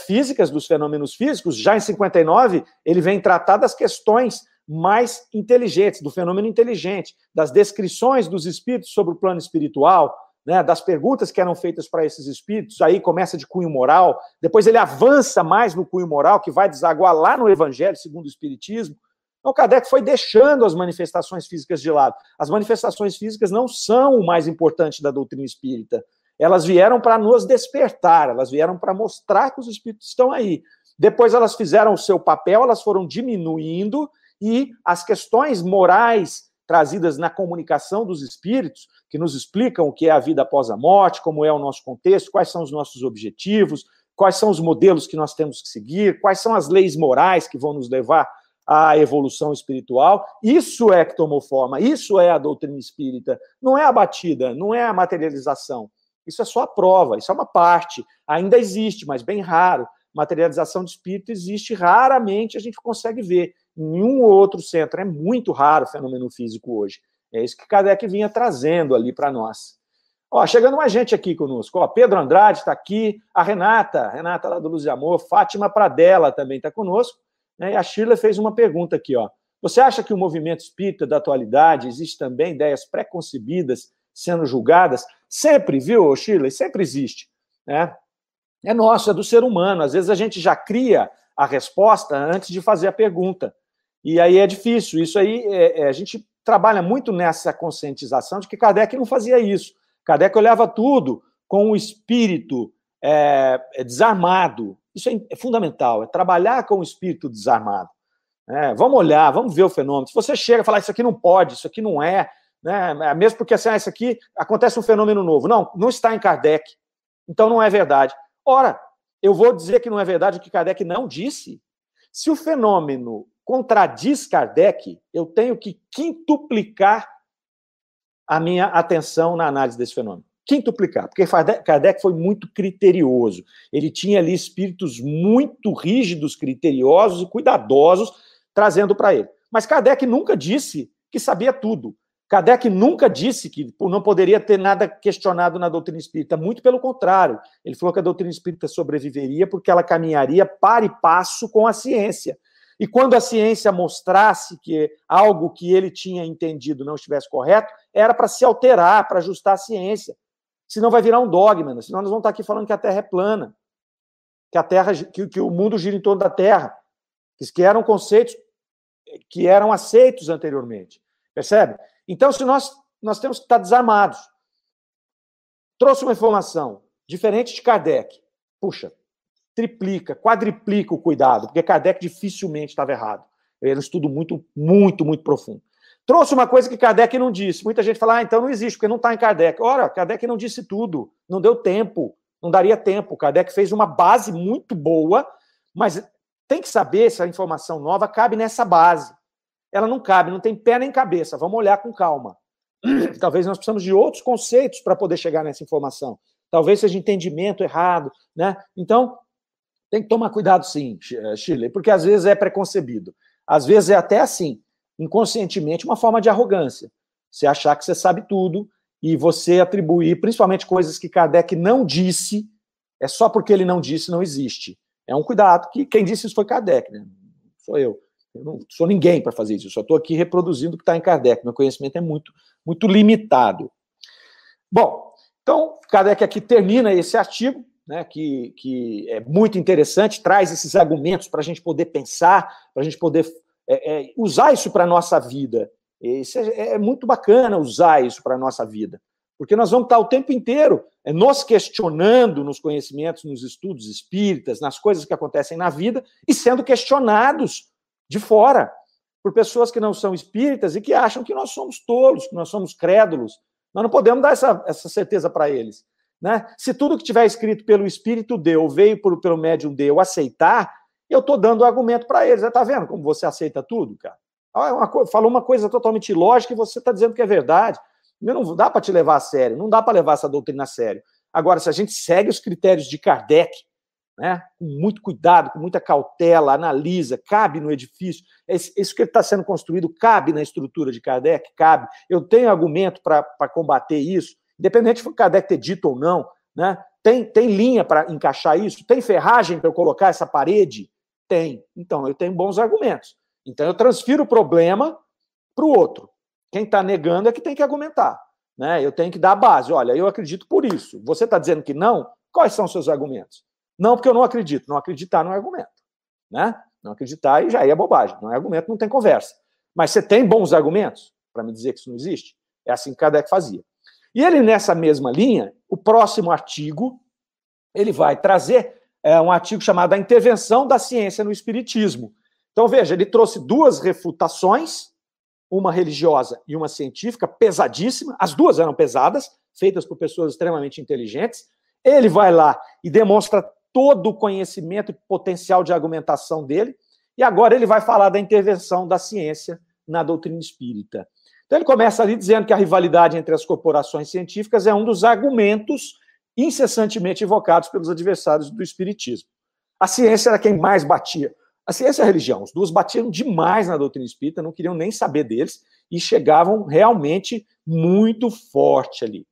físicas, dos fenômenos físicos. Já em 59, ele vem tratar das questões mais inteligentes, do fenômeno inteligente, das descrições dos espíritos sobre o plano espiritual, né, das perguntas que eram feitas para esses espíritos. Aí começa de cunho moral, depois ele avança mais no cunho moral, que vai desaguar lá no Evangelho segundo o Espiritismo. Então Kardec foi deixando as manifestações físicas de lado. As manifestações físicas não são o mais importante da doutrina espírita. Elas vieram para nos despertar, elas vieram para mostrar que os espíritos estão aí. Depois elas fizeram o seu papel, elas foram diminuindo, e as questões morais trazidas na comunicação dos espíritos, que nos explicam o que é a vida após a morte, como é o nosso contexto, quais são os nossos objetivos, quais são os modelos que nós temos que seguir, quais são as leis morais que vão nos levar à evolução espiritual. Isso é que tomou forma, isso é a doutrina espírita. Não é a batida, não é a materialização. Isso é só a prova, isso é uma parte. Ainda existe, mas bem raro. Materialização de espírito existe, raramente a gente consegue ver. Nenhum outro centro. É muito raro o fenômeno físico hoje. É isso que Kardec vinha trazendo ali para nós. Ó, chegando mais gente aqui conosco. Ó, Pedro Andrade está aqui, a Renata lá do Luz e Amor, Fátima Pradella também está conosco, né? E a Sheila fez uma pergunta aqui, ó. Você acha que o movimento espírita da atualidade existe também ideias preconcebidas sendo julgadas? Sempre, viu, Sheila? Sempre existe, né? É nosso, é do ser humano. Às vezes a gente já cria a resposta antes de fazer a pergunta. E aí é difícil. Isso aí, a gente trabalha muito nessa conscientização de que Kardec não fazia isso. Kardec olhava tudo com o espírito desarmado. Isso é fundamental, é trabalhar com o espírito desarmado. Vamos olhar, vamos ver o fenômeno. Se você chega e fala, isso aqui não pode, isso aqui não é, né? Mesmo porque assim, isso aqui acontece um fenômeno novo. Não, não está em Kardec, então não é verdade. Ora, eu vou dizer que não é verdade o que Kardec não disse? Se o fenômeno contradiz Kardec, eu tenho que quintuplicar a minha atenção na análise desse fenômeno. Quintuplicar, porque Kardec foi muito criterioso. Ele tinha ali espíritos muito rígidos, criteriosos e cuidadosos, trazendo para ele. Mas Kardec nunca disse que sabia tudo. Kardec nunca disse que não poderia ter nada questionado na doutrina espírita. Muito pelo contrário. Ele falou que a doutrina espírita sobreviveria porque ela caminharia par e passo com a ciência. E quando a ciência mostrasse que algo que ele tinha entendido não estivesse correto, era para se alterar, para ajustar a ciência. Senão vai virar um dogma, né? Senão nós vamos estar aqui falando que a Terra é plana, que o mundo gira em torno da Terra, que eram conceitos que eram aceitos anteriormente. Percebe? Então, se nós temos que estar desarmados. Trouxe uma informação diferente de Kardec. Puxa, triplica, quadriplica o cuidado, porque Kardec dificilmente estava errado. Era um estudo muito, muito, muito profundo. Trouxe uma coisa que Kardec não disse. Muita gente fala, então não existe, porque não está em Kardec. Ora, Kardec não disse tudo, não deu tempo, não daria tempo. Kardec fez uma base muito boa, mas tem que saber se a informação nova cabe nessa base. Ela não cabe, não tem pé nem cabeça. Vamos olhar com calma. Talvez nós precisamos de outros conceitos para poder chegar nessa informação. Talvez seja entendimento errado, né? Então, tem que tomar cuidado sim, Shirley, porque às vezes é preconcebido. Às vezes é até assim, inconscientemente, uma forma de arrogância. Você achar que você sabe tudo e você atribuir, principalmente coisas que Kardec não disse, é só porque ele não disse, não existe. É um cuidado, que quem disse isso foi Kardec, né? Sou eu. Eu não sou ninguém para fazer isso, eu só estou aqui reproduzindo o que está em Kardec. Meu conhecimento é muito, muito limitado. Bom, então, Kardec aqui termina esse artigo, né, que é muito interessante, traz esses argumentos para a gente poder pensar, para a gente poder usar isso para a nossa vida. Isso é muito bacana, usar isso para a nossa vida, porque nós vamos estar o tempo inteiro nos questionando nos conhecimentos, nos estudos espíritas, nas coisas que acontecem na vida, e sendo questionados de fora, por pessoas que não são espíritas e que acham que nós somos tolos, que nós somos crédulos. Nós não podemos dar essa certeza para eles, né? Se tudo que tiver escrito pelo espírito D ou veio pelo médium D eu aceitar, eu estou dando argumento para eles. Está vendo como você aceita tudo, cara? Falou uma coisa totalmente ilógica e você está dizendo que é verdade. Não dá para te levar a sério, não dá para levar essa doutrina a sério. Agora, se a gente segue os critérios de Kardec, né, com muito cuidado, com muita cautela, analisa, cabe no edifício, isso que está sendo construído cabe na estrutura de Kardec, cabe, eu tenho argumento para combater isso, independente de Kardec ter dito ou não, né, tem linha para encaixar isso, tem ferragem para eu colocar essa parede? Tem, então eu tenho bons argumentos, então eu transfiro o problema para o outro, quem está negando é que tem que argumentar, né, eu tenho que dar a base, olha, eu acredito por isso, você está dizendo que não, quais são os seus argumentos? Não, porque eu não acredito. Não acreditar não é argumento, né? Não acreditar e já é bobagem. Não é argumento, não tem conversa. Mas você tem bons argumentos para me dizer que isso não existe? É assim que Kardec fazia. E ele, nessa mesma linha, o próximo artigo, ele vai trazer um artigo chamado A Intervenção da Ciência no Espiritismo. Então, veja, ele trouxe duas refutações, uma religiosa e uma científica, pesadíssima. As duas eram pesadas, feitas por pessoas extremamente inteligentes. Ele vai lá e demonstra todo o conhecimento e potencial de argumentação dele, e agora ele vai falar da intervenção da ciência na doutrina espírita. Então ele começa ali dizendo que a rivalidade entre as corporações científicas é um dos argumentos incessantemente invocados pelos adversários do espiritismo. A ciência era quem mais batia. A ciência e a religião, os dois batiam demais na doutrina espírita, não queriam nem saber deles, e chegavam realmente muito forte ali.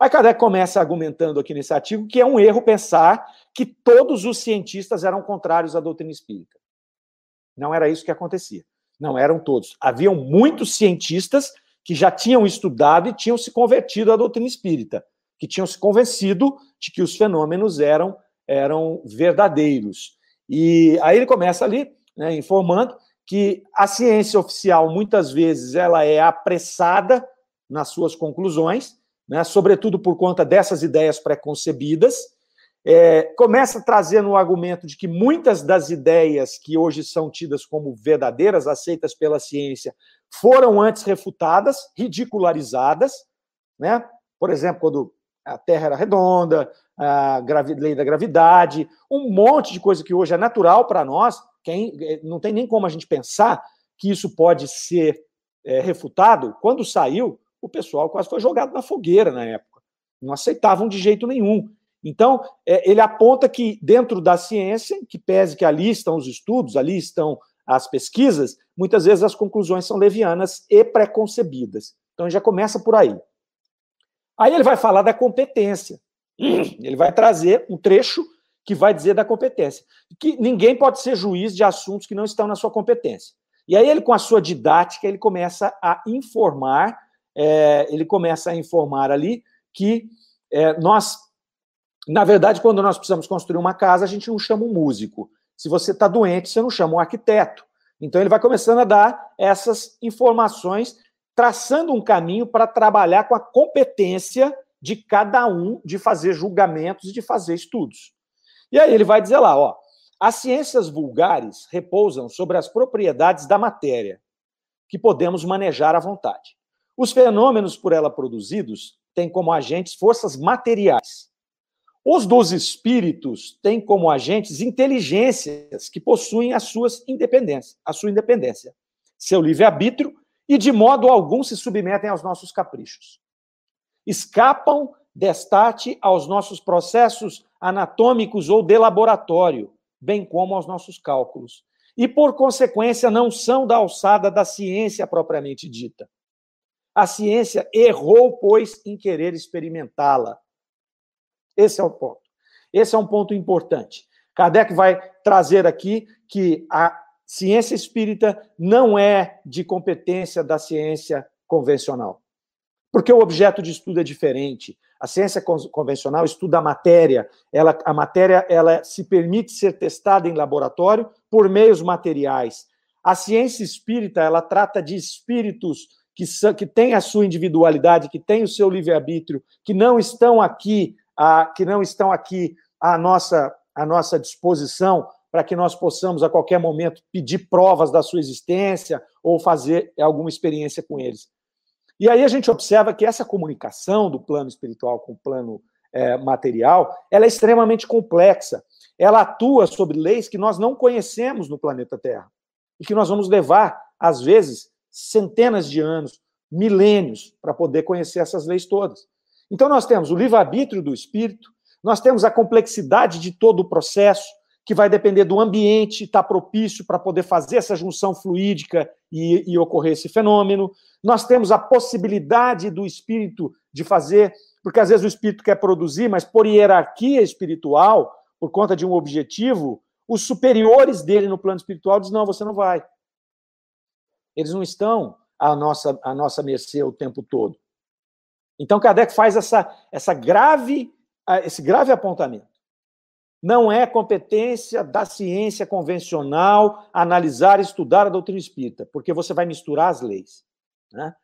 Aí Kardec começa argumentando aqui nesse artigo que é um erro pensar que todos os cientistas eram contrários à doutrina espírita. Não era isso que acontecia. Não eram todos. Haviam muitos cientistas que já tinham estudado e tinham se convertido à doutrina espírita, que tinham se convencido de que os fenômenos eram verdadeiros. E aí ele começa ali, né, informando que a ciência oficial, muitas vezes, ela é apressada nas suas conclusões, né, sobretudo por conta dessas ideias preconcebidas. Começa trazendo o argumento de que muitas das ideias que hoje são tidas como verdadeiras, aceitas pela ciência, foram antes refutadas, ridicularizadas, né? Por exemplo, quando a Terra era redonda, a lei da gravidade, um monte de coisa que hoje é natural para nós, não tem nem como a gente pensar que isso pode ser refutado. Quando saiu, o pessoal quase foi jogado na fogueira na época. Não aceitavam de jeito nenhum. Então, ele aponta que dentro da ciência, que pese que ali estão os estudos, ali estão as pesquisas, muitas vezes as conclusões são levianas e preconcebidas. Então, ele já começa por aí. Aí ele vai falar da competência. Ele vai trazer um trecho que vai dizer da competência. Que ninguém pode ser juiz de assuntos que não estão na sua competência. E aí ele, com a sua didática, ele começa a informar, ali que nós... Na verdade, quando nós precisamos construir uma casa, a gente não chama um músico. Se você está doente, você não chama um arquiteto. Então, ele vai começando a dar essas informações, traçando um caminho para trabalhar com a competência de cada um de fazer julgamentos e de fazer estudos. E aí ele vai dizer lá, ó, as ciências vulgares repousam sobre as propriedades da matéria, que podemos manejar à vontade. Os fenômenos por ela produzidos têm como agentes forças materiais. Os dos espíritos têm como agentes inteligências que possuem a sua independência, seu livre-arbítrio, e de modo algum se submetem aos nossos caprichos. Escapam, destarte, aos nossos processos anatômicos ou de laboratório, bem como aos nossos cálculos, e, por consequência, não são da alçada da ciência propriamente dita. A ciência errou, pois, em querer experimentá-la. Esse é o ponto. Esse é um ponto importante. Kardec vai trazer aqui que a ciência espírita não é de competência da ciência convencional, porque o objeto de estudo é diferente. A ciência convencional estuda a matéria. A matéria se permite ser testada em laboratório por meios materiais. A ciência espírita, ela trata de espíritos que têm a sua individualidade, que têm o seu livre-arbítrio, que não estão aqui à nossa disposição para que nós possamos, a qualquer momento, pedir provas da sua existência ou fazer alguma experiência com eles. E aí a gente observa que essa comunicação do plano espiritual com o plano material, ela é extremamente complexa. Ela atua sobre leis que nós não conhecemos no planeta Terra e que nós vamos levar, às vezes, centenas de anos, milênios, para poder conhecer essas leis todas. Então, nós temos o livre-arbítrio do espírito, nós temos a complexidade de todo o processo, que vai depender do ambiente estar propício para poder fazer essa junção fluídica e ocorrer esse fenômeno. Nós temos a possibilidade do espírito de fazer, porque às vezes o espírito quer produzir, mas por hierarquia espiritual, por conta de um objetivo, os superiores dele no plano espiritual dizem, não, você não vai. Eles não estão à nossa mercê o tempo todo. Então, Kardec faz esse grave apontamento. Não é competência da ciência convencional analisar e estudar a doutrina espírita, porque você vai misturar as leis, né?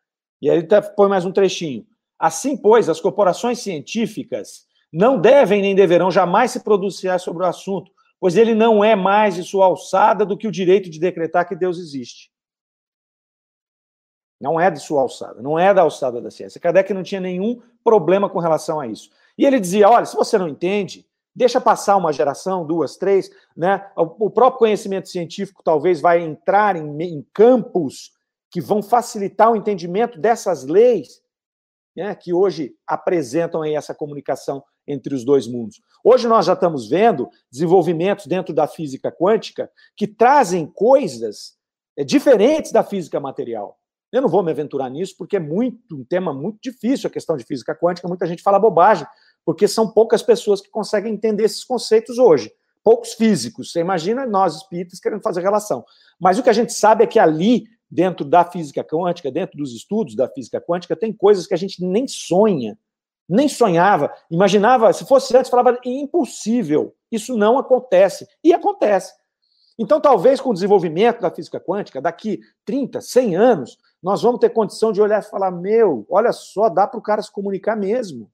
E aí ele põe mais um trechinho. Assim, pois, as corporações científicas não devem nem deverão jamais se pronunciar sobre o assunto, pois ele não é mais de sua alçada do que o direito de decretar que Deus existe. Não é de sua alçada, não é da alçada da ciência. Kardec não tinha nenhum problema com relação a isso. E ele dizia, olha, se você não entende, deixa passar uma geração, duas, três, né? O próprio conhecimento científico talvez vai entrar em campos que vão facilitar o entendimento dessas leis, né, que hoje apresentam aí essa comunicação entre os dois mundos. Hoje nós já estamos vendo desenvolvimentos dentro da física quântica que trazem coisas diferentes da física material. Eu não vou me aventurar nisso, porque é um tema muito difícil, a questão de física quântica, muita gente fala bobagem, porque são poucas pessoas que conseguem entender esses conceitos hoje, poucos físicos. Você imagina nós, espíritas, querendo fazer relação. Mas o que a gente sabe é que ali, dentro da física quântica, dentro dos estudos da física quântica, tem coisas que a gente nem sonha nem sonhava, imaginava, se fosse antes, falava impossível, isso não acontece, e acontece. Então, talvez com o desenvolvimento da física quântica, daqui 30, 100 anos, nós vamos ter condição de olhar e falar, meu, olha só, dá para o cara se comunicar mesmo,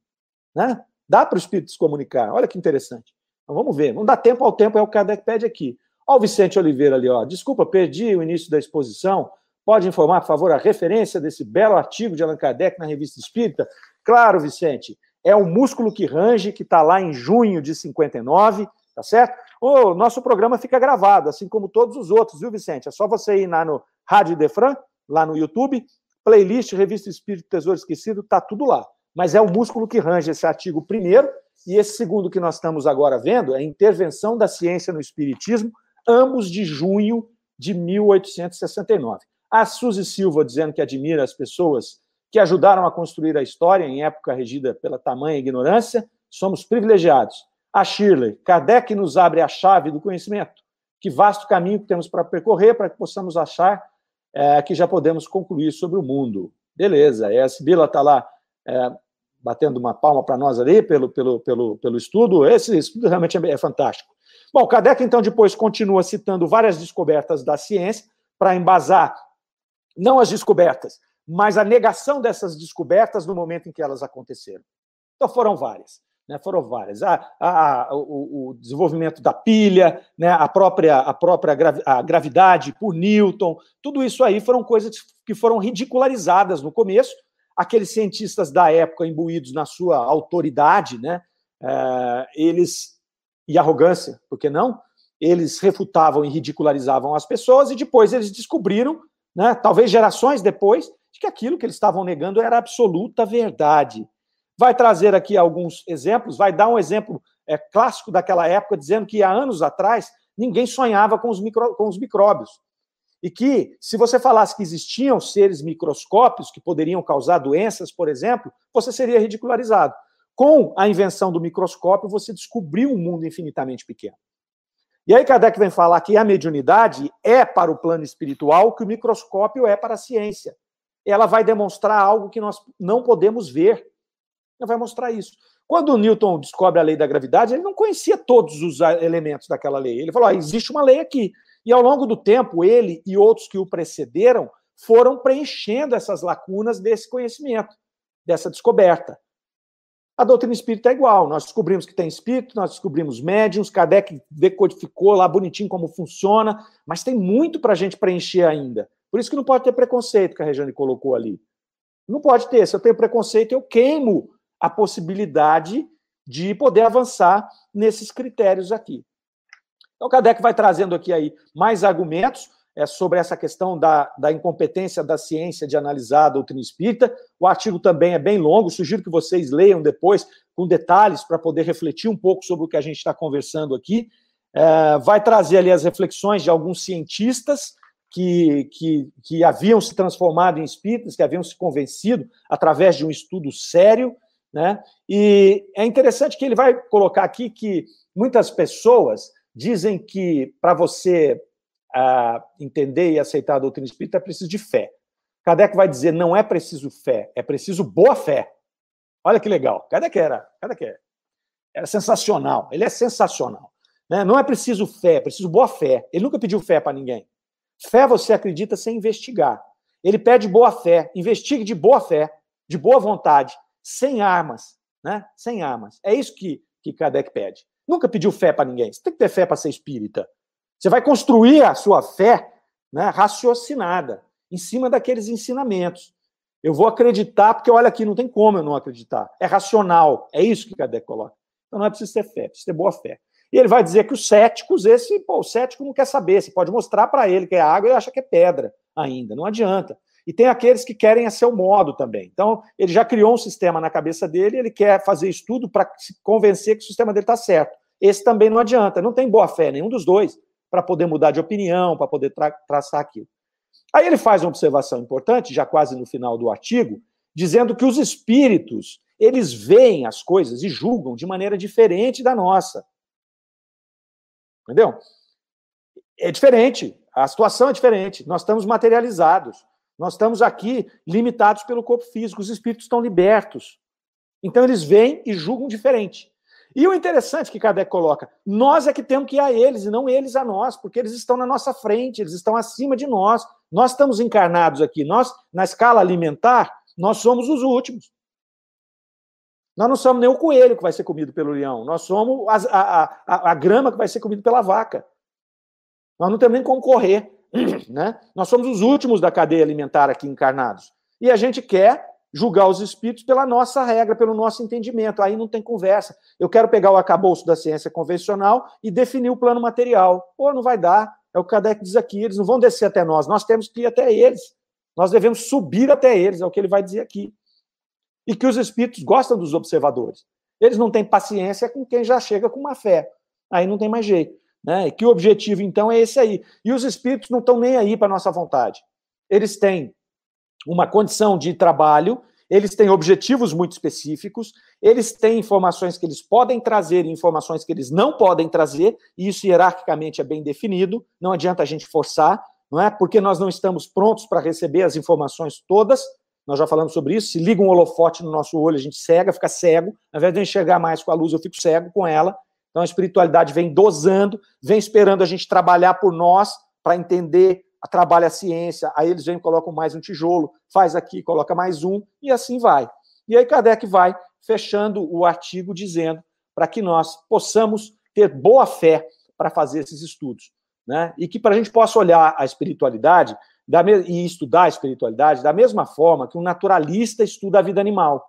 né? Dá para o espírito se comunicar, olha que interessante. Então, vamos ver, vamos dar tempo ao tempo, é o Kardec pede aqui. Ó o Vicente Oliveira ali, ó, desculpa, perdi o início da exposição, pode informar, por favor, a referência desse belo artigo de Allan Kardec na Revista Espírita? Claro, Vicente, é o Músculo que Range, que está lá em junho de 59, tá certo? O nosso programa fica gravado, assim como todos os outros, viu, Vicente? É só você ir lá no Rádio Defran, lá no YouTube, playlist, Revista Espírito, Tesouro Esquecido, tá tudo lá. Mas é o Músculo que Range, esse artigo primeiro, e esse segundo que nós estamos agora vendo é Intervenção da Ciência no Espiritismo, ambos de junho de 1869. A Suzy Silva dizendo que admira as pessoas que ajudaram a construir a história em época regida pela tamanha ignorância, somos privilegiados. A Shirley, Kardec nos abre a chave do conhecimento, que vasto caminho que temos para percorrer, para que possamos achar que já podemos concluir sobre o mundo. Beleza, a Sibila está lá batendo uma palma para nós ali pelo estudo, esse estudo realmente é fantástico. Bom, Kardec então depois continua citando várias descobertas da ciência para embasar, não as descobertas, mas a negação dessas descobertas no momento em que elas aconteceram. Então foram várias, né? Foram várias. O desenvolvimento da pilha, né? a própria gravidade por Newton, tudo isso aí foram coisas que foram ridicularizadas no começo. Aqueles cientistas da época, imbuídos na sua autoridade, né? E arrogância, por que não? Eles refutavam e ridicularizavam as pessoas e depois eles descobriram, né? Talvez gerações depois, de que aquilo que eles estavam negando era absoluta verdade. Vai trazer aqui alguns exemplos, vai dar um exemplo clássico daquela época, dizendo que há anos atrás ninguém sonhava com os micróbios. E que, se você falasse que existiam seres microscópicos que poderiam causar doenças, por exemplo, você seria ridicularizado. Com a invenção do microscópio, você descobriu um mundo infinitamente pequeno. E aí Kardec vem falar que a mediunidade é para o plano espiritual o que o microscópio é para a ciência. Ela vai demonstrar algo que nós não podemos ver. Ela vai mostrar isso. Quando Newton descobre a lei da gravidade, ele não conhecia todos os elementos daquela lei. Ele falou, ah, existe uma lei aqui. E ao longo do tempo, ele e outros que o precederam foram preenchendo essas lacunas desse conhecimento, dessa descoberta. A doutrina espírita é igual. Nós descobrimos que tem espírito, nós descobrimos médiums, Kardec decodificou lá bonitinho como funciona, mas tem muito para a gente preencher ainda. Por isso que não pode ter preconceito, que a Regiane colocou ali. Não pode ter. Se eu tenho preconceito, eu queimo a possibilidade de poder avançar nesses critérios aqui. Então, Kardec vai trazendo aqui aí mais argumentos sobre essa questão da incompetência da ciência de analisar a doutrina espírita. O artigo também é bem longo, sugiro que vocês leiam depois com detalhes para poder refletir um pouco sobre o que a gente está conversando aqui. Vai trazer ali as reflexões de alguns cientistas que haviam se transformado em espíritas, que haviam se convencido através de um estudo sério, né? E é interessante que ele vai colocar aqui que muitas pessoas dizem que para você entender e aceitar a doutrina espírita é preciso de fé. Kardec vai dizer, não é preciso fé, é preciso boa fé. Olha que legal, Kardec era sensacional, ele é sensacional, né? Não é preciso fé, é preciso boa fé. Ele nunca pediu fé para ninguém. Fé você acredita sem investigar. Ele pede boa fé, investigue de boa fé, de boa vontade, sem armas, né? Sem armas. É isso que Kardec pede. Nunca pediu fé para ninguém. Você tem que ter fé para ser espírita. Você vai construir a sua fé, né, raciocinada, em cima daqueles ensinamentos. Eu vou acreditar, porque olha aqui, não tem como eu não acreditar. É racional. É isso que Kardec coloca. Então não é preciso ter fé, é preciso ter boa fé. E ele vai dizer que os céticos, o cético não quer saber, você pode mostrar para ele que é água e acha que é pedra ainda, não adianta. E tem aqueles que querem a seu modo também. Então, ele já criou um sistema na cabeça dele, ele quer fazer estudo para se convencer que o sistema dele está certo. Esse também não adianta, não tem boa fé, nenhum dos dois, para poder mudar de opinião, para poder traçar aquilo. Aí ele faz uma observação importante, já quase no final do artigo, dizendo que os espíritos, eles veem as coisas e julgam de maneira diferente da nossa. Entendeu? É diferente, a situação é diferente, nós estamos materializados, nós estamos aqui limitados pelo corpo físico, os espíritos estão libertos, Então eles veem e julgam diferente. E o interessante que Kardec coloca, nós é que temos que ir a eles e não eles a nós, porque eles estão na nossa frente, eles estão acima de nós. Nós estamos encarnados aqui, nós, na escala alimentar, nós somos os últimos. Nós não somos nem o coelho que vai ser comido pelo leão, nós somos a grama que vai ser comida pela vaca. Nós não temos nem como correr, né? Nós somos os últimos da cadeia alimentar aqui encarnados. E a gente quer julgar os espíritos pela nossa regra, pelo nosso entendimento. Aí não tem conversa. Eu quero pegar o acabouço da ciência convencional e definir o plano material. Pô, não vai dar. É o que Kardec diz aqui. Eles não vão descer até nós. Nós temos que ir até eles. Nós devemos subir até eles. É o que ele vai dizer aqui. E que os espíritos gostam dos observadores. Eles não têm paciência com quem já chega com má fé. Aí não tem mais jeito, né? E que o objetivo, então, é esse aí. E os espíritos não estão nem aí para a nossa vontade. Eles têm uma condição de trabalho, eles têm objetivos muito específicos, eles têm informações que eles podem trazer e informações que eles não podem trazer, e isso hierarquicamente é bem definido, não adianta a gente forçar, não é? Porque nós não estamos prontos para receber as informações todas, nós já falamos sobre isso, se liga um holofote no nosso olho, a gente cega, fica cego, ao invés de eu enxergar mais com a luz, eu fico cego com ela. Então a espiritualidade vem dosando, vem esperando a gente trabalhar por nós para entender, trabalha a ciência, aí eles vêm e colocam mais um tijolo, faz aqui, coloca mais um, e assim vai. E aí Kardec vai fechando o artigo dizendo para que nós possamos ter boa fé para fazer esses estudos, né? E que para a gente possa olhar a espiritualidade e estudar a espiritualidade da mesma forma que um naturalista estuda a vida animal.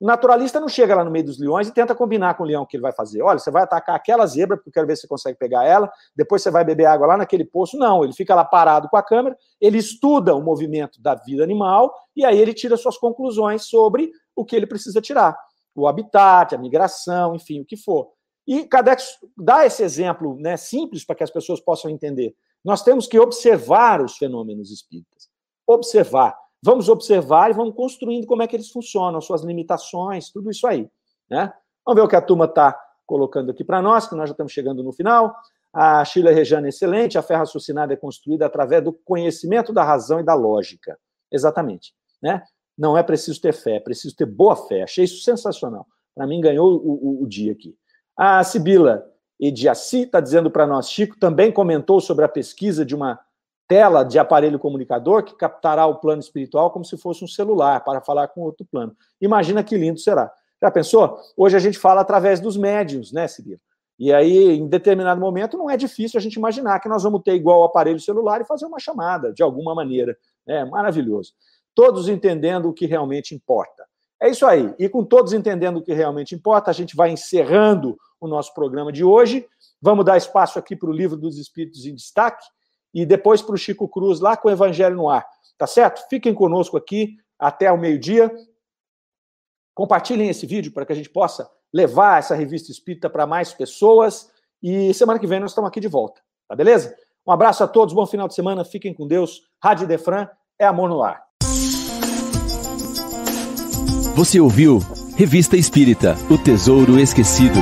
O naturalista não chega lá no meio dos leões e tenta combinar com o leão o que ele vai fazer. Olha, você vai atacar aquela zebra, porque eu quero ver se você consegue pegar ela, depois você vai beber água lá naquele poço. Não, ele fica lá parado com a câmera, ele estuda o movimento da vida animal e aí ele tira suas conclusões sobre o que ele precisa tirar. O habitat, a migração, enfim, o que for. E Kardec dá esse exemplo, né, simples para que as pessoas possam entender. Nós temos que observar os fenômenos espíritas. Observar. Vamos observar e vamos construindo como é que eles funcionam, suas limitações, tudo isso aí, né? Vamos ver o que a turma está colocando aqui para nós, que nós já estamos chegando no final. A Sheila Rejane, excelente. A fé raciocinada é construída através do conhecimento da razão e da lógica. Exatamente, né? Não é preciso ter fé, é preciso ter boa fé. Achei isso sensacional. Para mim, ganhou o dia aqui. A Sibila Ediaci está dizendo para nós, Chico também comentou sobre a pesquisa de uma tela de aparelho comunicador que captará o plano espiritual como se fosse um celular para falar com outro plano. Imagina que lindo será. Já pensou? Hoje a gente fala através dos médiuns, né, Sibila? E aí, em determinado momento, não é difícil a gente imaginar que nós vamos ter igual o aparelho celular e fazer uma chamada, de alguma maneira. É maravilhoso. Todos entendendo o que realmente importa. É isso aí. E com todos entendendo o que realmente importa, a gente vai encerrando o nosso programa de hoje. Vamos dar espaço aqui para o Livro dos Espíritos em Destaque, e depois para o Chico Cruz, lá com o Evangelho no Ar. Tá certo? Fiquem conosco aqui até o meio-dia. Compartilhem esse vídeo para que a gente possa levar essa revista espírita para mais pessoas. E semana que vem nós estamos aqui de volta. Tá beleza? Um abraço a todos, bom final de semana, fiquem com Deus. Rádio Defran é amor no ar. Você ouviu Revista Espírita, O Tesouro Esquecido.